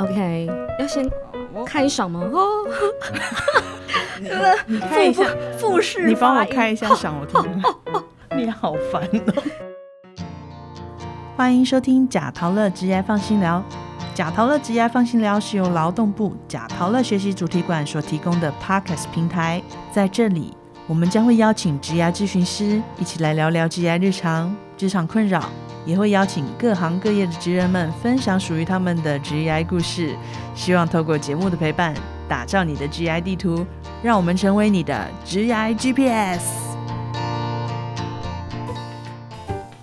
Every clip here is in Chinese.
OK， 要先开赏吗？哦，你开一下复试，你帮我开一下赏，我听。你好烦哦！欢迎收听假陶乐职业放心聊。假陶乐职业放心聊是由劳动部假陶乐学习主题馆所提供的 Podcast 平台，在这里我们将会邀请职业咨询师一起来聊聊职业日常、职场困扰。也会邀请各行各业的职人们分享属于他们的 GI 故事，希望透过节目的陪伴，打造你的 GI 地图，让我们成为你的 GI GPS。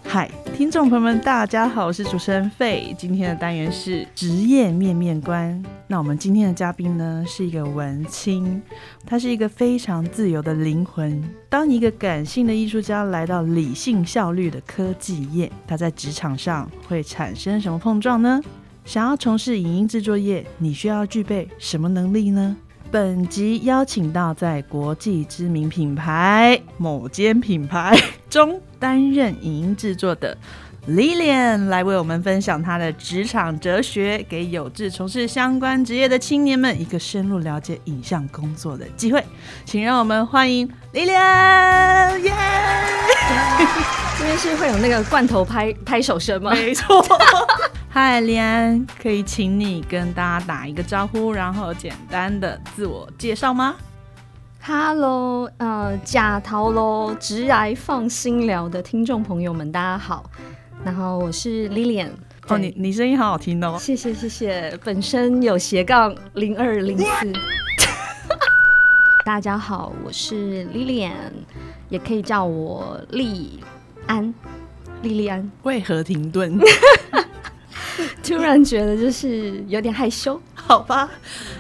嗨，听众朋友们大家好，我是主持人 Fay， 今天的单元是职业面面观。那我们今天的嘉宾呢是一个文青，他是一个非常自由的灵魂。当一个感性的艺术家来到理性效率的科技业，他在职场上会产生什么碰撞呢？想要从事影音制作业，你需要具备什么能力呢？本集邀请到在国际知名品牌某间品牌中担任影音制作的Lillian 来为我们分享她的职场哲学，给有志从事相关职业的青年们一个深入了解影像工作的机会。请让我们欢迎 Lillian。 这边是会有那个罐头 拍手声吗？没错。嗨，莉安，可以请你跟大家打一个招呼，然后简单的自我介绍吗？Hello， 假陶乐职涯放心聊的听众朋友们大家好，然后我是 Lillian。 哦，你声音好好听哦。谢谢谢谢，本身有斜杠0204。大家好，我是 Lillian， 也可以叫我莉安，莉莉安。为何停顿？突然觉得就是有点害羞。好吧，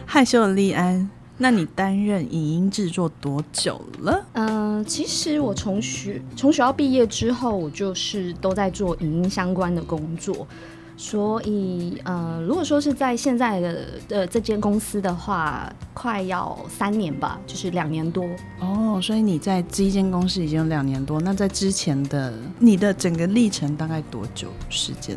害羞的莉安，那你担任影音制作多久了？其实我从学校毕业之后，我就是都在做影音相关的工作，所以如果说是在现在的这间公司的话，快要3年吧，就是2年多。哦，所以你在这一间公司已经有2年多，那在之前的你的整个历程大概多久时间？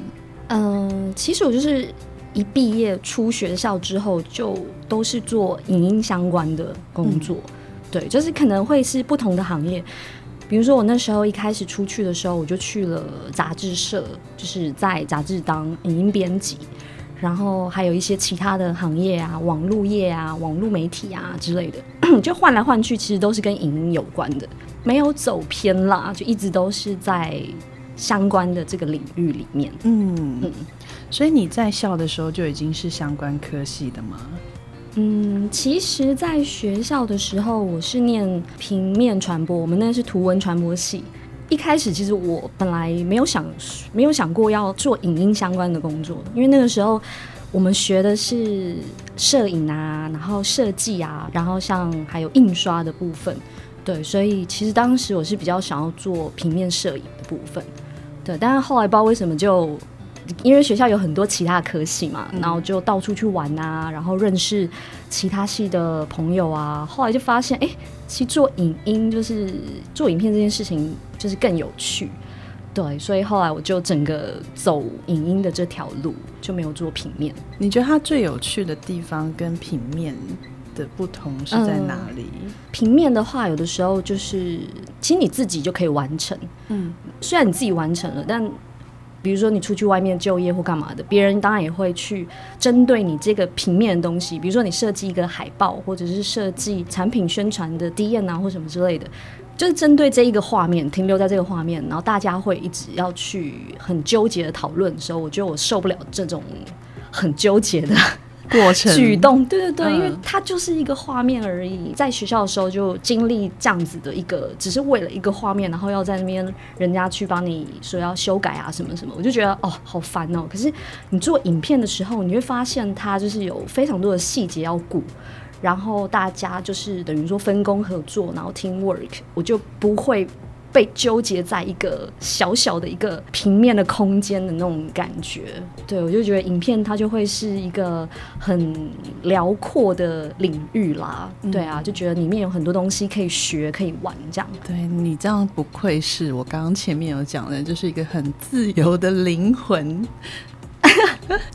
其实我就是一毕业出学校之后就都是做影音相关的工作，对，就是可能会是不同的行业。比如说我那时候一开始出去的时候，我就去了杂志社，就是在杂志当影音编辑，然后还有一些其他的行业啊，网路业啊，网路媒体啊之类的，就换来换去，其实都是跟影音有关的，没有走偏啦，就一直都是在相关的这个领域里面。所以你在校的时候就已经是相关科系的吗？其实在学校的时候我是念平面传播，我们那是图文传播系。一开始其实我本来没有想过要做影音相关的工作，因为那个时候我们学的是摄影啊，然后设计啊，然后像还有印刷的部分，对，所以其实当时我是比较想要做平面摄影的部分，对，但是后来不知道为什么就因为学校有很多其他科系嘛，然后就到处去玩啊，然后认识其他系的朋友啊，后来就发现其实做影音就是做影片这件事情就是更有趣，对，所以后来我就整个走影音的这条路，就没有做平面。你觉得它最有趣的地方跟平面的不同是在哪里？平面的话有的时候就是其实你自己就可以完成，虽然你自己完成了，但比如说你出去外面就业或干嘛的，别人当然也会去针对你这个平面的东西，比如说你设计一个海报，或者是设计产品宣传的 DM 啊或什么之类的，就是针对这一个画面，停留在这个画面，然后大家会一直要去很纠结的讨论的时候，我觉得我受不了这种很纠结的过程举动，对对对，因为它就是一个画面而已。在学校的时候就经历这样子的一个，只是为了一个画面，然后要在那边人家去帮你说要修改啊什么什么，我就觉得哦好烦哦。可是你做影片的时候，你会发现它就是有非常多的细节要顾，然后大家就是等于说分工合作，然后 teamwork， 我就不会被纠结在一个小小的一个平面的空间的那种感觉，对，我就觉得影片它就会是一个很辽阔的领域啦，对啊，就觉得里面有很多东西可以学可以玩这样。对，你这样不愧是我刚刚前面有讲的，就是一个很自由的灵魂。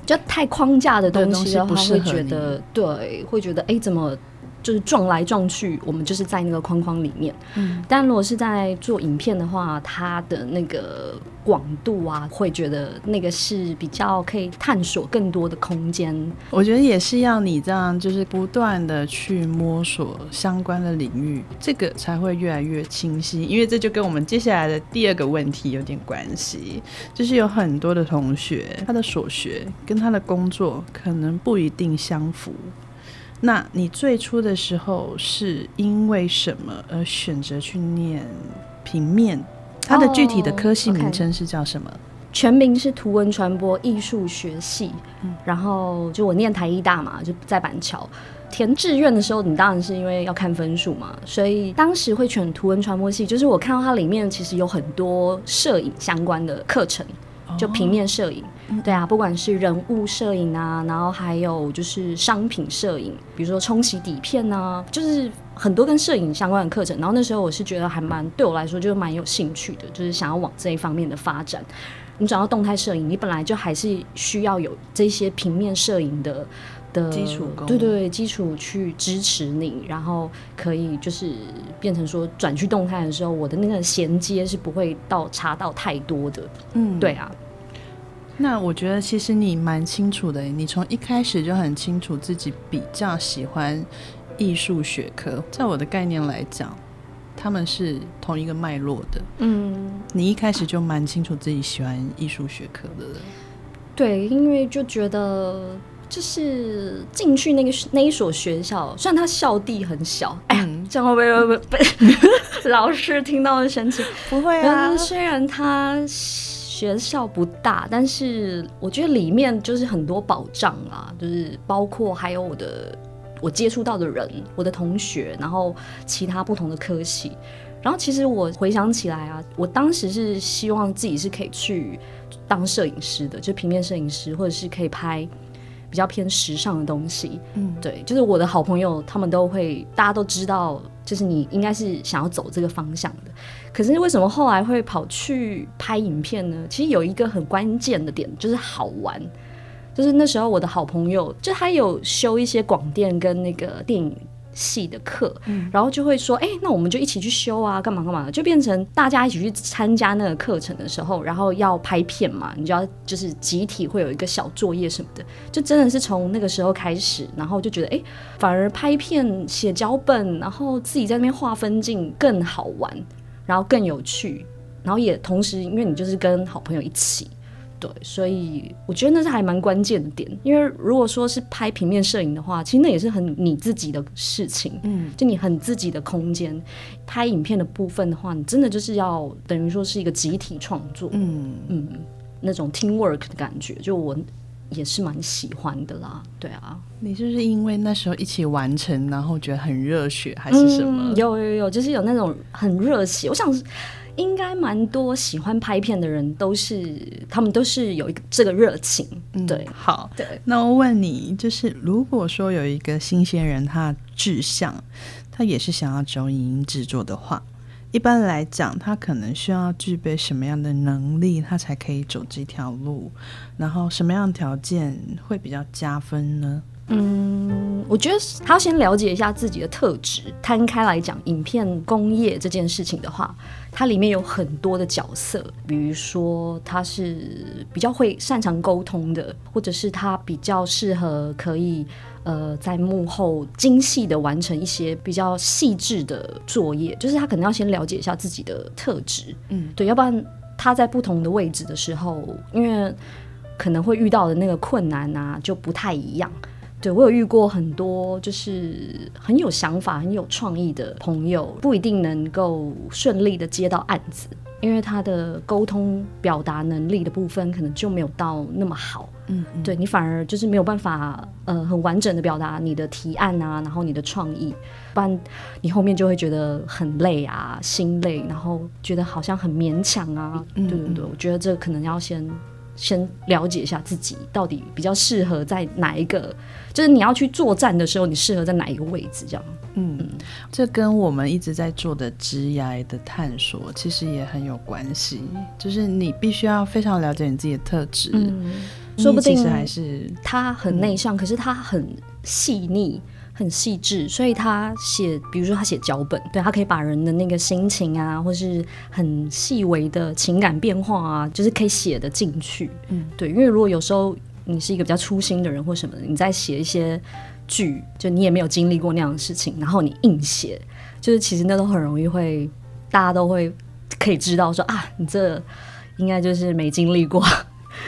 就太框架的东西的话，会觉得对，会觉得哎，怎么就是撞来撞去，我们就是在那个框框里面。嗯，但如果是在做影片的话，它的那个广度啊，会觉得那个是比较可以探索更多的空间。我觉得也是要你这样，就是不断的去摸索相关的领域，这个才会越来越清晰。因为这就跟我们接下来的第二个问题有点关系，就是有很多的同学，他的所学跟他的工作可能不一定相符。那你最初的时候是因为什么而选择去念平面？它的具体的科系名称是叫什么？全名是图文传播艺术学系，然后就我念台艺大嘛，就在板桥。填志愿的时候，你当然是因为要看分数嘛，所以当时会选图文传播系，就是我看到它里面其实有很多摄影相关的课程，就平面摄影。对啊，不管是人物摄影啊，然后还有就是商品摄影，比如说冲洗底片啊，就是很多跟摄影相关的课程。然后那时候我是觉得还蛮，对我来说就蛮有兴趣的，就是想要往这一方面的发展。你转到动态摄影，你本来就还是需要有这些平面摄影的基础功，对对，基础去支持你，然后可以就是变成说转去动态的时候，我的那个衔接是不会到差到太多的。嗯，对啊。那我觉得其实你蛮清楚的，你从一开始就很清楚自己比较喜欢艺术学科。在我的概念来讲，他们是同一个脉络的。嗯，你一开始就蛮清楚自己喜欢艺术学科的。对，因为就觉得就是进去那一所学校，虽然它校地很小，哎呀，这样会不会老师听到生气？不会啊，虽然它学校不大，但是我觉得里面就是很多保障啦，就是包括还有我接触到的人，我的同学，然后其他不同的科系。然后其实我回想起来啊，我当时是希望自己是可以去当摄影师的，就平面摄影师，或者是可以拍比较偏时尚的东西。嗯，对，就是我的好朋友他们都会，大家都知道就是你应该是想要走这个方向的。可是为什么后来会跑去拍影片呢？其实有一个很关键的点，就是好玩。就是那时候我的好朋友，就他有修一些广电跟那个电影系的课，然后就会说，那我们就一起去修啊，干嘛干嘛，就变成大家一起去参加那个课程的时候，然后要拍片嘛，你就要就是集体会有一个小作业什么的，就真的是从那个时候开始，然后就觉得反而拍片写脚本，然后自己在那边画分镜更好玩，然后更有趣，然后也同时因为你就是跟好朋友一起。对，所以我觉得那是还蛮关键的点，因为如果说是拍平面摄影的话，其实那也是很你自己的事情，就你很自己的空间。拍影片的部分的话，你真的就是要等于说是一个集体创作，那种 teamwork 的感觉，就我也是蛮喜欢的啦。对啊，你是不是因为那时候一起完成，然后觉得很热血，还是什么？有，就是有那种很热血，我想应该蛮多喜欢拍片的人都是，他们都是有一个这个热情。对，好，对。那我问你，就是如果说有一个新鲜人，他的志向他也是想要走影音制作的话，一般来讲他可能需要具备什么样的能力他才可以走这条路，然后什么样的条件会比较加分呢？我觉得他要先了解一下自己的特质。摊开来讲，影片工业这件事情的话，它里面有很多的角色，比如说他是比较会擅长沟通的，或者是他比较适合可以在幕后精细的完成一些比较细致的作业，就是他可能要先了解一下自己的特质。对，要不然他在不同的位置的时候，因为可能会遇到的那个困难啊，就不太一样。对，我有遇过很多就是很有想法很有创意的朋友，不一定能够顺利的接到案子，因为他的沟通表达能力的部分可能就没有到那么好。对，你反而就是没有办法很完整的表达你的提案啊，然后你的创意，不然你后面就会觉得很累啊，心累，然后觉得好像很勉强啊。对，我觉得这可能要先了解一下自己到底比较适合在哪一个，就是你要去作战的时候你适合在哪一个位置这样。这跟我们一直在做的GI的探索其实也很有关系，就是你必须要非常了解你自己的特质，说不定他很内向，可是他很细腻很细致，所以他写比如说他写脚本，对，他可以把人的那个心情啊或是很细微的情感变化啊，就是可以写得进去。对，因为如果有时候你是一个比较粗心的人或什么的，你在写一些剧，就你也没有经历过那样的事情，然后你硬写，就是其实那都很容易会，大家都会可以知道说啊，你这应该就是没经历过，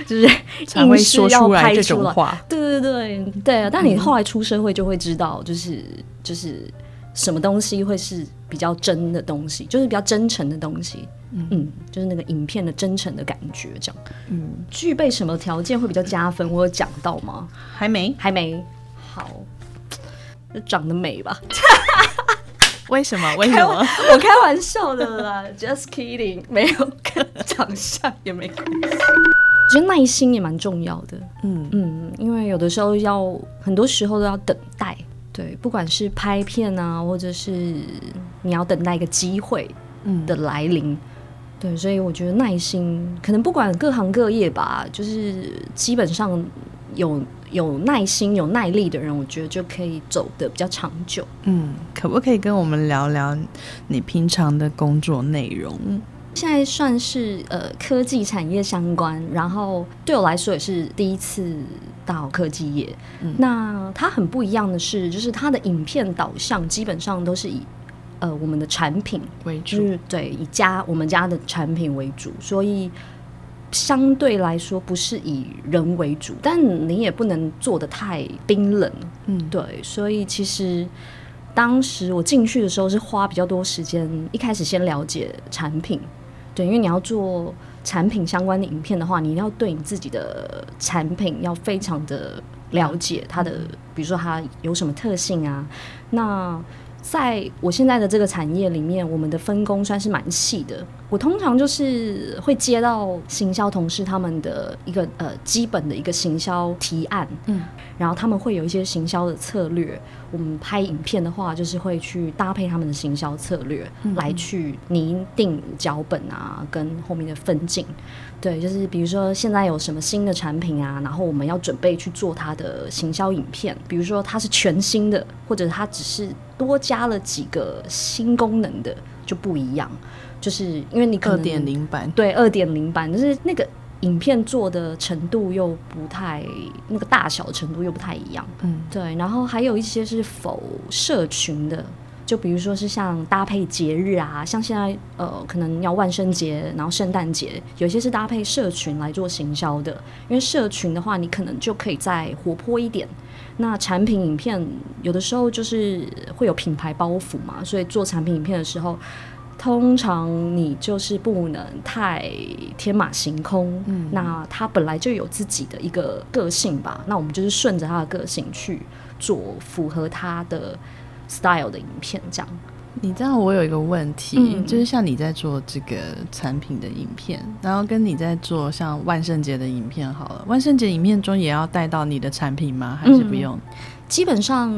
就是才会说出来这种话。对对对对啊！但你后来出社会就会知道，就是什么东西会是比较真的东西，就是比较真诚的东西。就是那个影片的真诚的感觉，这样。具备什么条件会比较加分？我有讲到吗？还没。好，就长得美吧。为什么？我开玩笑的啦，just kidding， 没有跟长相也没关系。我觉得耐心也蛮重要的，因为有的时候很多时候都要等待，对，不管是拍片啊，或者是你要等待一个机会的来临，对，所以我觉得耐心，可能不管各行各业吧，就是基本上有耐心有耐力的人，我觉得就可以走得比较长久。可不可以跟我们聊聊你平常的工作内容？现在算是科技产业相关，然后对我来说也是第一次到科技业。那它很不一样的是，就是它的影片导向基本上都是以我们的产品为主，对，以我们家的产品为主，所以相对来说不是以人为主，但你也不能做得太冰冷，对，所以其实当时我进去的时候是花比较多时间，一开始先了解产品，对，因为你要做产品相关的影片的话，你要对你自己的产品要非常的了解它的，比如说它有什么特性啊。那在我现在的这个产业里面，我们的分工算是蛮细的。我通常就是会接到行销同事他们的一个基本的一个行销提案，然后他们会有一些行销的策略。我们拍影片的话，就是会去搭配他们的行销策略，来去拟定脚本啊，跟后面的分镜。对，就是比如说现在有什么新的产品啊，然后我们要准备去做它的行销影片，比如说它是全新的，或者它只是多加了几个新功能的就不一样，就是因为你可能 2.0 版，对， 2.0 版，就是那个影片做的程度又不太，那个大小程度又不太一样，对，然后还有一些是否社群的，就比如说是像搭配节日啊，像现在可能要万圣节，然后圣诞节，有些是搭配社群来做行销的，因为社群的话你可能就可以再活泼一点。那产品影片有的时候就是会有品牌包袱嘛，所以做产品影片的时候，通常你就是不能太天马行空，那他本来就有自己的一个个性吧，那我们就是顺着他的个性去做符合他的 style 的影片，这样。你知道我有一个问题，就是像你在做这个产品的影片，然后跟你在做像万圣节的影片好了，万圣节影片中也要带到你的产品吗？还是不用？基本上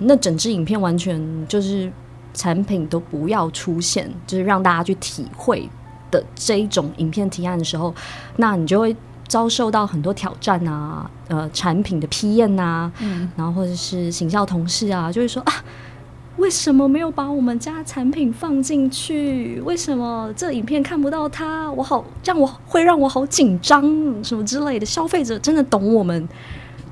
那整支影片完全就是产品都不要出现，就是让大家去体会的这一种影片提案的时候，那你就会遭受到很多挑战啊，产品的批验啊，然后或者是行销同事啊，就会说啊，为什么没有把我们家产品放进去？为什么这影片看不到它？我好，这样我会让我好紧张，什么之类的。消费者真的懂我们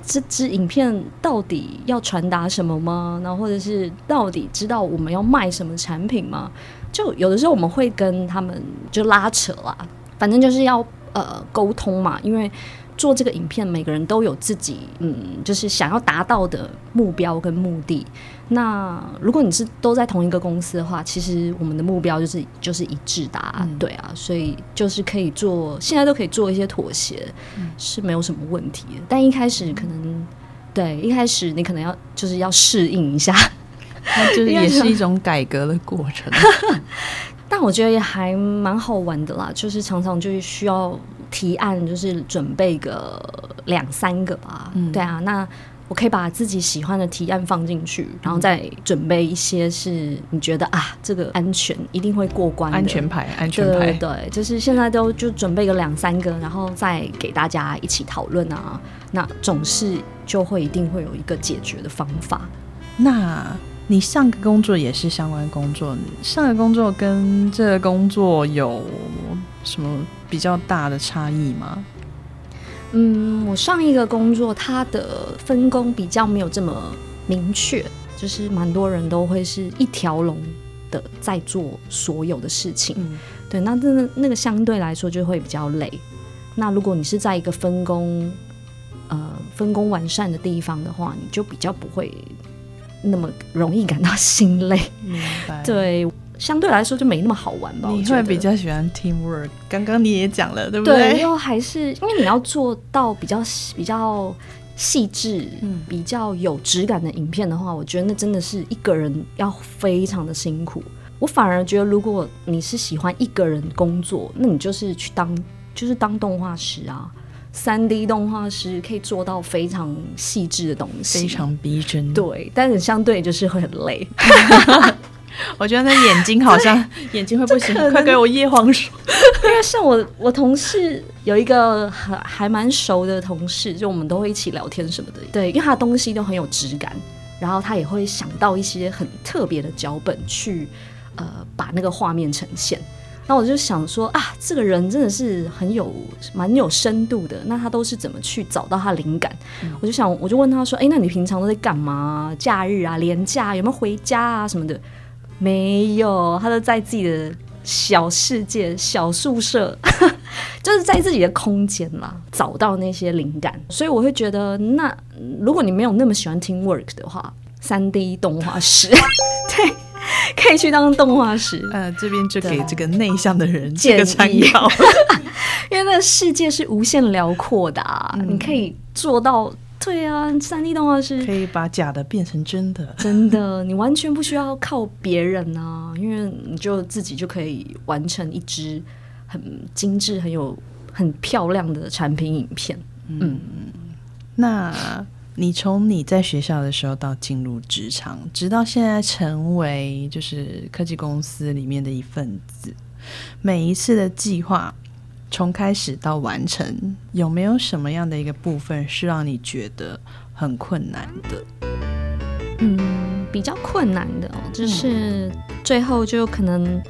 这支影片到底要传达什么吗？然后或者是到底知道我们要卖什么产品吗？就有的时候我们会跟他们就拉扯啦，反正就是要沟通嘛，因为做这个影片每个人都有自己就是想要达到的目标跟目的。那如果你是都在同一个公司的话，其实我们的目标就是一致的，对啊，所以就是可以做，现在都可以做一些妥协，是没有什么问题的。但一开始可能对，一开始你可能要就是要适应一下，那就是也是一种改革的过程。但我觉得也还蛮好玩的啦，就是常常就需要提案，就是准备个2-3个吧，对啊，那我可以把自己喜欢的提案放进去，然后再准备一些是你觉得啊这个安全一定会过关的安全牌，对对，就是现在都就准备个2-3个，然后再给大家一起讨论啊，那总是就会一定会有一个解决的方法。那你上个工作也是相关工作，上个工作跟这个工作有什么比较大的差异吗？我上一个工作它的分工比较没有这么明确，就是蛮多人都会是一条龙的在做所有的事情，对，那那个相对来说就会比较累。那如果你是在一个分工完善的地方的话，你就比较不会那么容易感到心累，对，相对来说就没那么好玩吧。你会比较喜欢 teamwork， 刚刚你也讲了对不对？对，又还是因为你要做到比较细致、比较有质感的影片的话，我觉得那真的是一个人要非常的辛苦。我反而觉得如果你是喜欢一个人工作，那你就是去当动画师啊，3D 动画师可以做到非常细致的东西，非常逼真，对，但是相对就是会很累。我觉得那眼睛好像眼睛会不行，快给我叶黄素。因为像我同事有一个还蛮熟的同事，就我们都会一起聊天什么的，对，因为他的东西都很有质感，然后他也会想到一些很特别的脚本去把那个画面呈现。那我就想说啊，这个人真的是蛮有深度的，那他都是怎么去找到他灵感？我就问他说，那你平常都在干嘛？假日啊，连假有没有回家啊什么的？没有，他都在自己的小世界、小宿舍，就是在自己的空间啦，找到那些灵感。所以我会觉得，那如果你没有那么喜欢 teamwork 的话，3D 动画师，对。可以去当动画师，这边就给这个内向的人这个参考。因为那个世界是无限辽阔的啊，你可以做到，对啊，3D 动画师可以把假的变成真的，真的，你完全不需要靠别人啊，因为你就自己就可以完成一支很精致、很漂亮的产品影片。那你从你在学校的时候到进入职场，直到现在成为就是科技公司里面的一份子，每一次的计划从开始到完成，有没有什么样的一个部分是让你觉得很困难的？比较困难的就是最后就可能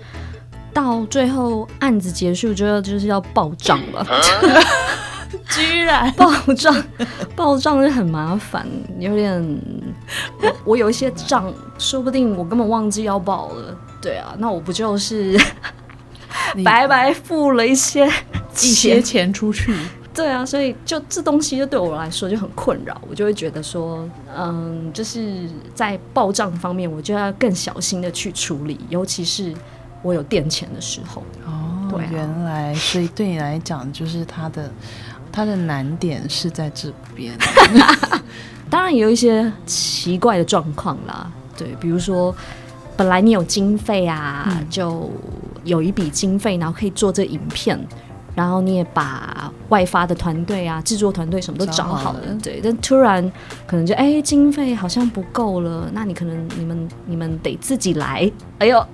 到最后案子结束之后就是要报账了。居然报账是很麻烦，有点我有一些账说不定我根本忘记要报了，对啊，那我不就是白白付了一些钱出去，对啊，所以就这东西就对我来说就很困扰，我就会觉得说就是在报账方面我就要更小心的去处理，尤其是我有垫钱的时候。对啊，原来，所以对你来讲就是它的难点是在这边。当然也有一些奇怪的状况啦，对，比如说本来你有经费啊，就有一笔经费，然后可以做这影片，然后你也把外发的团队啊、制作团队什么都找好了，对，但突然可能就经费好像不够了，那你可能你们得自己来，哎呦，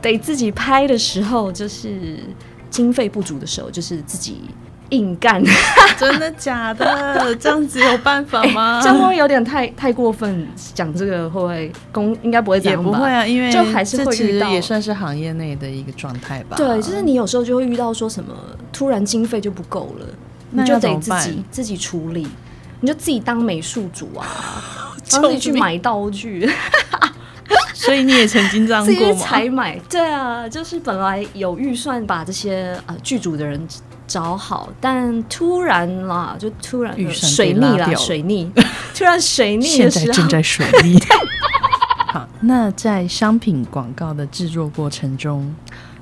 得自己拍的时候，就是经费不足的时候，就是自己硬干。真的假的？这样子有办法吗？这样会有点太过分，讲这个会不会应该不会这样吧？也不会啊，因为就还是会遇到，这其实也算是行业内的一个状态吧。对，就是你有时候就会遇到说什么突然经费就不够了，你就得自己处理，你就自己当美术组啊，自己去买道具。所以你也曾经这样过吗？自己采买，对啊，就是本来有预算把这些剧组的人找好，但突然水逆的时候，现在正在水逆。好，那在商品广告的制作过程中，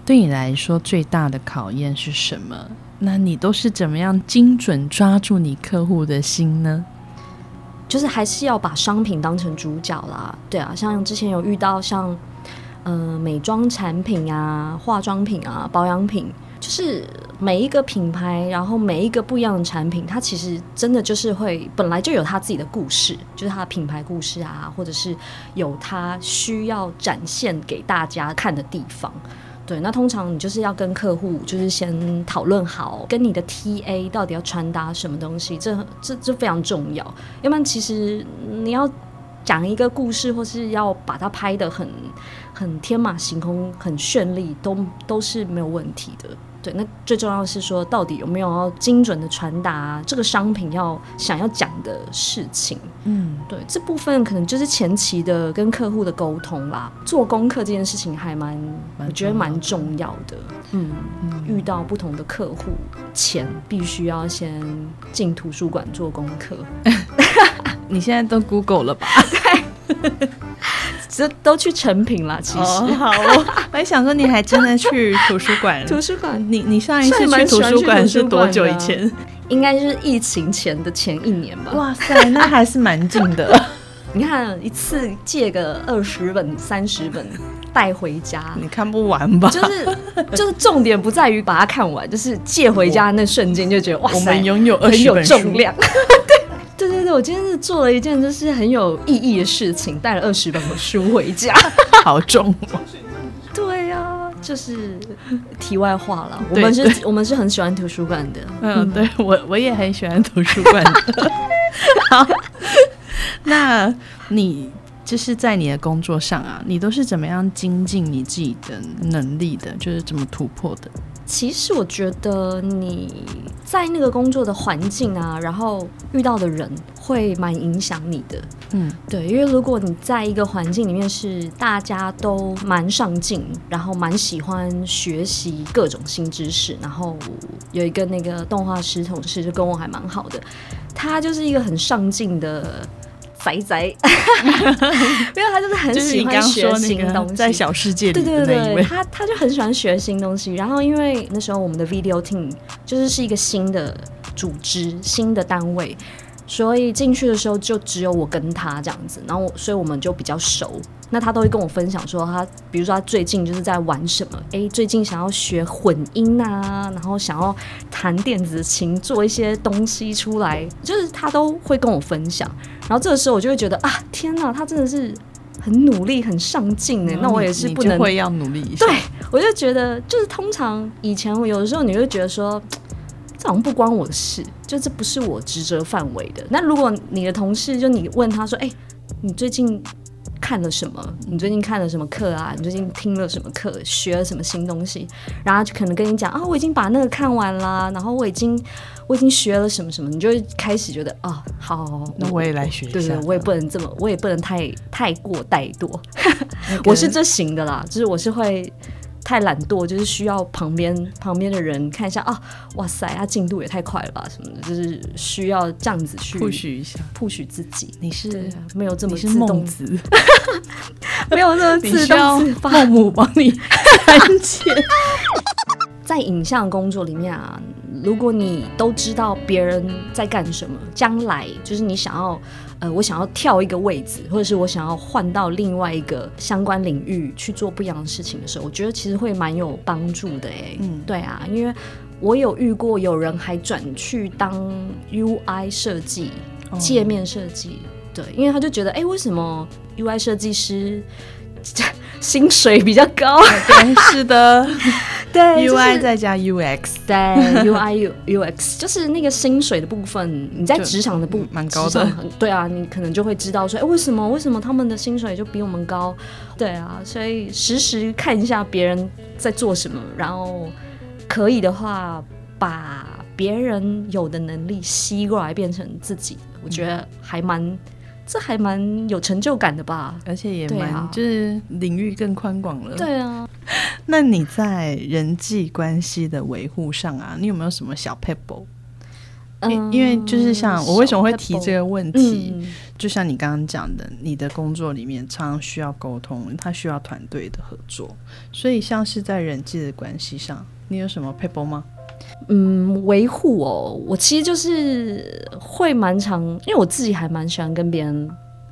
对你来说最大的考验是什么？那你都是怎么样精准抓住你客户的心呢？就是还是要把商品当成主角啦，对啊，像之前有遇到像美妆产品啊、化妆品啊、保养品，就就是每一个品牌，然后每一个不一样的产品，它其实真的就是会本来就有它自己的故事，就是它的品牌故事啊，或者是有它需要展现给大家看的地方。对，那通常你就是要跟客户就是先讨论好跟你的 TA 到底要传达什么东西，这非常重要。要不然其实你要讲一个故事，或是要把它拍得很天马行空、很绚丽，都是没有问题的。对，那最重要的是说，到底有没有要精准的传达这个商品要想要讲的事情。嗯，对，这部分可能就是前期的跟客户的沟通啦，做功课这件事情还我觉得蛮重要的。嗯，遇到不同的客户前，必须要先进图书馆做功课。你现在都 Google 了吧？对，这都去成品了。其实，好，我想说你还真的去图书馆。图书馆，你上一次去图书馆是多久以前？应该是疫情前的前一年吧。哇塞，那还是蛮近的。你看一次借个20本、30本带回家，你看不完吧？就是重点不在于把它看完，就是借回家那瞬间就觉得哇塞，我们拥有20本书，很有重量。对，我今天是做了一件就是很有意义的事情，带了20本书回家。好重哦。对啊，就是题外话了。我们是很喜欢图书馆的。嗯，对，我也很喜欢图书馆的。好，那你就是在你的工作上啊，你都是怎么样精进你自己的能力的，就是怎么突破的？其实我觉得你在那个工作的环境啊，然后遇到的人会蛮影响你的。嗯，对，因为如果你在一个环境里面是大家都蛮上进，然后蛮喜欢学习各种新知识，然后有一个那个动画师同事就跟我还蛮好的，他就是一个很上进的宅，因为他就是很喜欢学新东西，就是、在小世界里的那一位。对，他就很喜欢学新东西。然后因为那时候我们的 video team 就是一个新的组织、新的单位，所以进去的时候就只有我跟他这样子，然后所以我们就比较熟。那他都会跟我分享说他，比如说他最近就是在玩什么，最近想要学混音啊，然后想要弹电子琴，做一些东西出来，就是他都会跟我分享。然后这个时候我就会觉得啊，天哪，他真的是很努力、很上进耶。那我也是不能，你就会要努力一下。对，我就觉得就是通常以前有的时候你会觉得说，这好像不关我的事，就这不是我职责范围的。那如果你的同事就你问他说，你最近看了什么？你最近看了什么课啊？你最近听了什么课？学了什么新东西？然后就可能跟你讲啊，我已经把那个看完啦，然后我已经学了什么什么，你就开始觉得啊，好，那我也来学一下。对，我也不能太过怠惰。我是这型的啦，就是我是会太懒惰，就是需要旁边的人看一下啊，哇塞，他进度也太快了吧，什么的，就是需要这样子去 push 自己。你是没有这么自动子，没有这么自动自发，孟母帮你搬迁。在影像工作里面啊，如果你都知道别人在干什么，将来就是你想要，我想要跳一个位置，或者是我想要换到另外一个相关领域去做不一样的事情的时候，我觉得其实会蛮有帮助的耶。嗯，对啊，因为我有遇过有人还转去当 UI 设计、界面设计，对，因为他就觉得，为什么 UI 设计师薪水比较高？对，是的。对，就是，UI 再加 UX， 对，UI UX 就是那个薪水的部分，你在职场的部分蛮高的。对啊，你可能就会知道说，为什么他们的薪水就比我们高？对啊，所以时时看一下别人在做什么，然后可以的话，把别人有的能力吸过来变成自己，我觉得这还蛮有成就感的吧，而且也蛮，就是领域更宽广了。对啊，那你在人际关系的维护上啊，你有没有什么小撇步？因为就是像我为什么会提这个问题，就像你刚刚讲的，你的工作里面常常需要沟通，它需要团队的合作，所以像是在人际的关系上，你有什么撇步吗？维护我其实就是会蛮常，因为我自己还蛮喜欢跟别人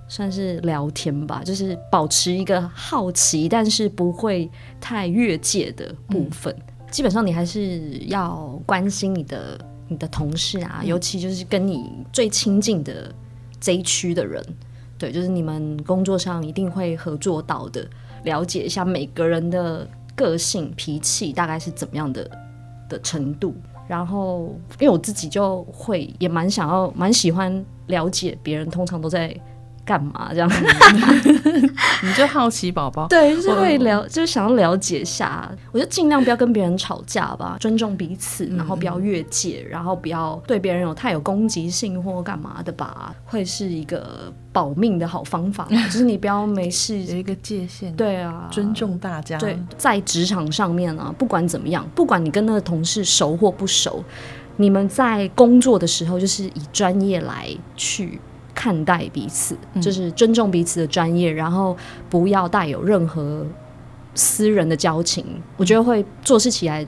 算是聊天吧，就是保持一个好奇但是不会太越界的部分，基本上你还是要关心你的同事啊，尤其就是跟你最亲近的这一区的人，对，就是你们工作上一定会合作到的，了解一下每个人的个性脾气大概是怎么样的程度。然后因为我自己就会也蛮喜欢了解别人通常都在干嘛这样你就好奇宝宝，对，就是会就是想要了解一下。我就尽量不要跟别人吵架吧，尊重彼此，然后不要越界，然后不要对别人太有攻击性或干嘛的吧，会是一个保命的好方法就是你不要没事有一个界限，对啊，尊重大家。对，在职场上面啊，不管怎么样，不管你跟那个同事熟或不熟，你们在工作的时候就是以专业来去看待彼此，就是尊重彼此的专业，然后不要带有任何私人的交情，我觉得会做起来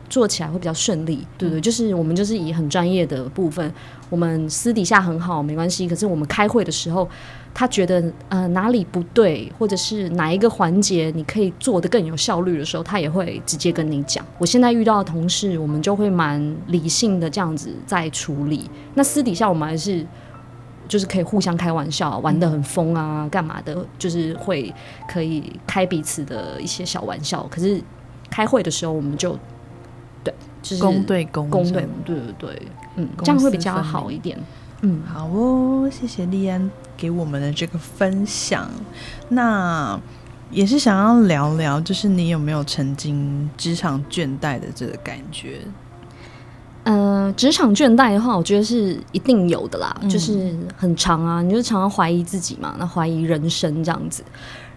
会比较顺利，对不对？就是我们就是以很专业的部分，我们私底下很好没关系，可是我们开会的时候他觉得哪里不对，或者是哪一个环节你可以做得更有效率的时候，他也会直接跟你讲。我现在遇到的同事我们就会蛮理性的这样子在处理，那私底下我们还是就是可以互相开玩笑，玩得很疯啊干嘛的，就是会可以开彼此的一些小玩笑。可是开会的时候我们就对，就是公对公，公对公，对对对，这样会比较好一点。好哦，谢谢莉安给我们的这个分享。那也是想要聊聊，就是你有没有曾经职场倦怠的这个感觉？职场倦怠的话我觉得是一定有的啦，就是很长啊，你就常常怀疑自己嘛，那怀疑人生这样子。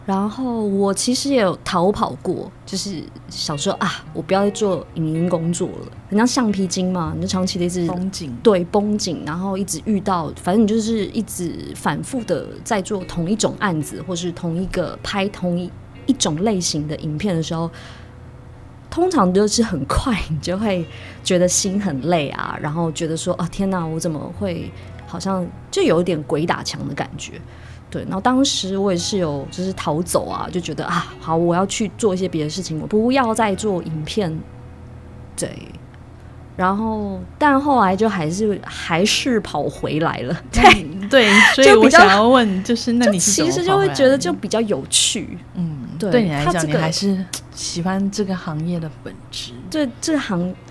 然后我其实也有逃跑过，就是小时候啊，我不要再做影音工作了，很像橡皮筋嘛，你就长期的一直绷紧，对，绷紧，然后一直遇到，反正你就是一直反复的在做同一种案子，或是拍同一种类型的影片的时候，通常就是很快你就会觉得心很累啊，然后觉得说啊天哪，我怎么会好像就有一点鬼打墙的感觉。对，然后当时我也是有就是逃走啊，就觉得啊好，我要去做一些别的事情，我不要再做影片。对，然后但后来就还是跑回来了。对对，所以我想要问就是那你是怎么跑回来的？其实就会觉得就比较有趣。对你来讲，你还是喜欢这个行业的本质。对，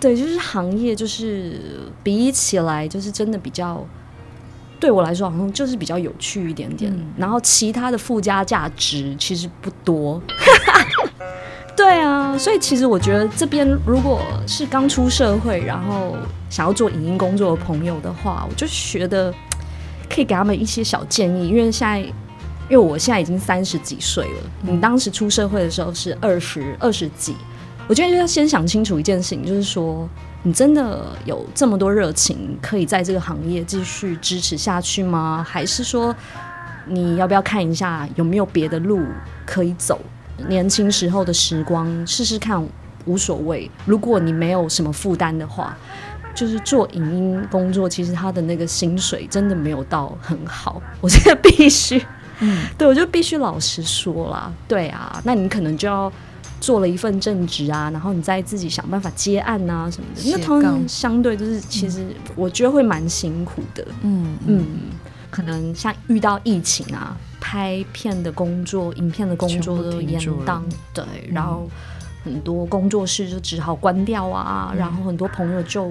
对，就是行业，就是比起来，就是真的比较，对我来说好像就是比较有趣一点点。然后其他的附加价值其实不多。对啊，所以其实我觉得这边如果是刚出社会，然后想要做影音工作的朋友的话，我就觉得可以给他们一些小建议，因为我现在已经30几岁了，你当时出社会的时候是20几，我觉得就要先想清楚一件事情，就是说你真的有这么多热情可以在这个行业继续支持下去吗？还是说你要不要看一下有没有别的路可以走？年轻时候的时光试试看无所谓，如果你没有什么负担的话，就是做影音工作其实他的那个薪水真的没有到很好，我真的必须对，我就必须老实说啦。对啊，那你可能就要做了一份正职啊，然后你再自己想办法接案啊什么的，那通常相对就是其实我觉得会蛮辛苦的。可能像遇到疫情啊，拍片的工作、影片的工作都延宕，对，然后很多工作室就只好关掉啊，然后很多朋友就，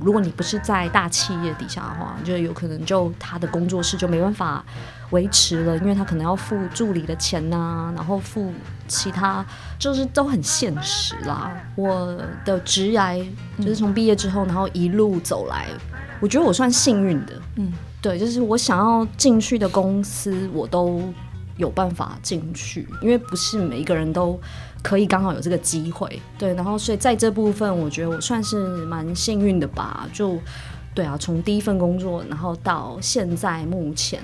如果你不是在大企业底下的话，就有可能就他的工作室就没办法维持了，因为他可能要付助理的钱啊，然后付其他，就是都很现实啦。我的职涯就是从毕业之后，然后一路走来，我觉得我算幸运的。对，就是我想要进去的公司我都有办法进去，因为不是每一个人都可以刚好有这个机会。对，然后所以在这部分我觉得我算是蛮幸运的吧。就对啊，从第一份工作然后到现在目前，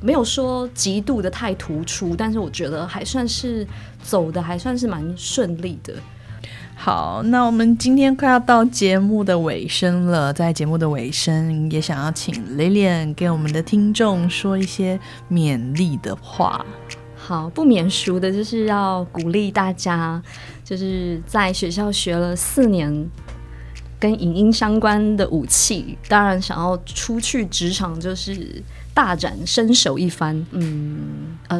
没有说极度的太突出，但是我觉得还算是走的还算是蛮顺利的。好，那我们今天快要到节目的尾声了，在节目的尾声也想要请Lillian给我们的听众说一些勉励的话。好，不免俗的就是要鼓励大家，就是在学校学了4年跟影音相关的武器，当然想要出去职场就是大展身手一番。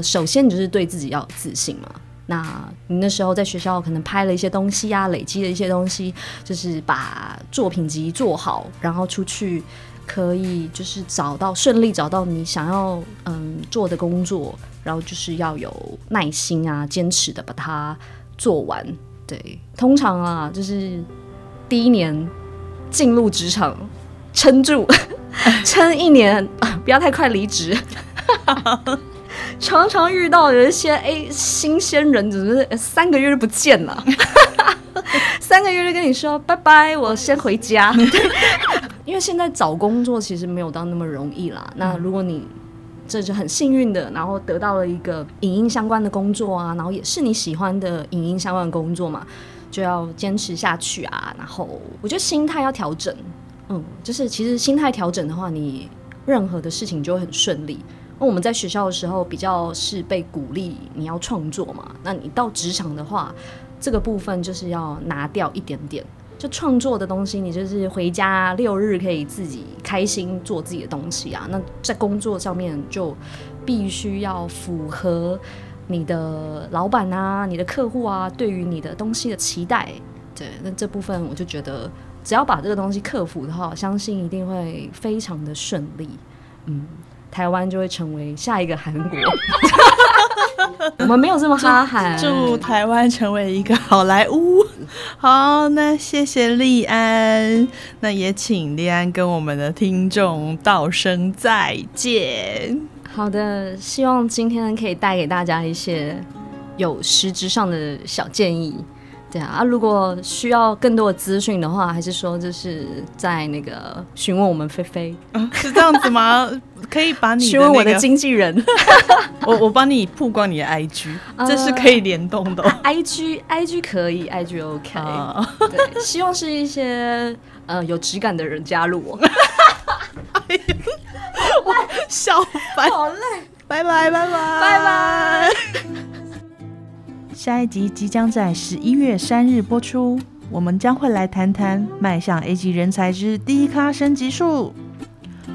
首先你就是对自己要有自信嘛。那你那时候在学校可能拍了一些东西啊，累积了一些东西，就是把作品集做好，然后出去可以就是顺利找到你想要做的工作，然后就是要有耐心啊，坚持的把它做完。对，通常啊就是第一年进入职场撑住撑一年不要太快离职常常遇到有一些新鲜人只是3个月就不见了3个月就跟你说拜拜，我先回家因为现在找工作其实没有到那么容易啦，那如果你这就很幸运的然后得到了一个影音相关的工作啊，然后也是你喜欢的影音相关的工作嘛，就要坚持下去啊。然后我觉得心态要调整，就是其实心态调整的话，你任何的事情就会很顺利。我们在学校的时候比较是被鼓励你要创作嘛，那你到职场的话，这个部分就是要拿掉一点点，就创作的东西你就是回家6日可以自己开心做自己的东西啊，那在工作上面就必须要符合你的老板啊，你的客户啊对于你的东西的期待。对，那这部分我就觉得只要把这个东西克服的话，相信一定会非常的顺利。台湾就会成为下一个韩国我们没有这么哈韩，祝台湾成为一个好莱坞。好，那谢谢立安，那也请立安跟我们的听众道声再见。好的，希望今天可以带给大家一些有实质上的小建议。对啊，如果需要更多的资讯的话，还是说就是在那个询问我们菲菲，是这样子吗？可以把你询问我的经纪人，我帮你曝光你的 IG，这是可以联动的。IG 可以 ，IG OK。对，希望是一些有质感的人加入我。哎呀，我笑翻，好累，拜拜。下一集即将在11月3日播出，我们将会来谈谈迈向 A 级人才之低咖升级术。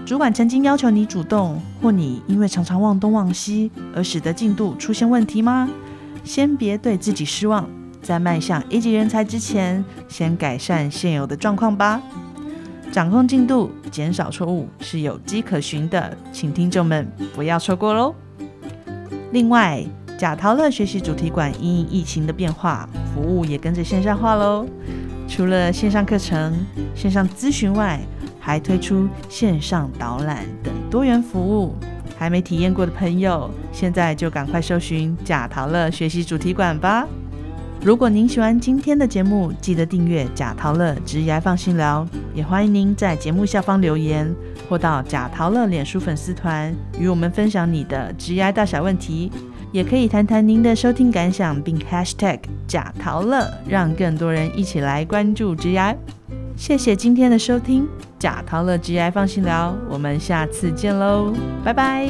主管曾经要求你主动，或你因为常常忘东忘西而使得进度出现问题吗？先别对自己失望，在迈向 A 级人才之前，先改善现有的状况吧。掌控进度，减少错误是有迹可循的，请听众们不要错过咯。另外，贾桃乐学习主题馆因应疫情的变化，服务也跟着线上化咯。除了线上课程、线上咨询外，还推出线上导览等多元服务，还没体验过的朋友，现在就赶快搜寻贾桃乐学习主题馆吧。如果您喜欢今天的节目，记得订阅贾桃乐职涯放心聊，也欢迎您在节目下方留言，或到贾桃乐脸书粉丝团与我们分享你的职涯大小问题，也可以谈谈您的收听感想，并 #贾桃乐，让更多人一起来关注职涯。谢谢今天的收听，贾桃乐职涯放心聊，我们下次见喽，拜拜。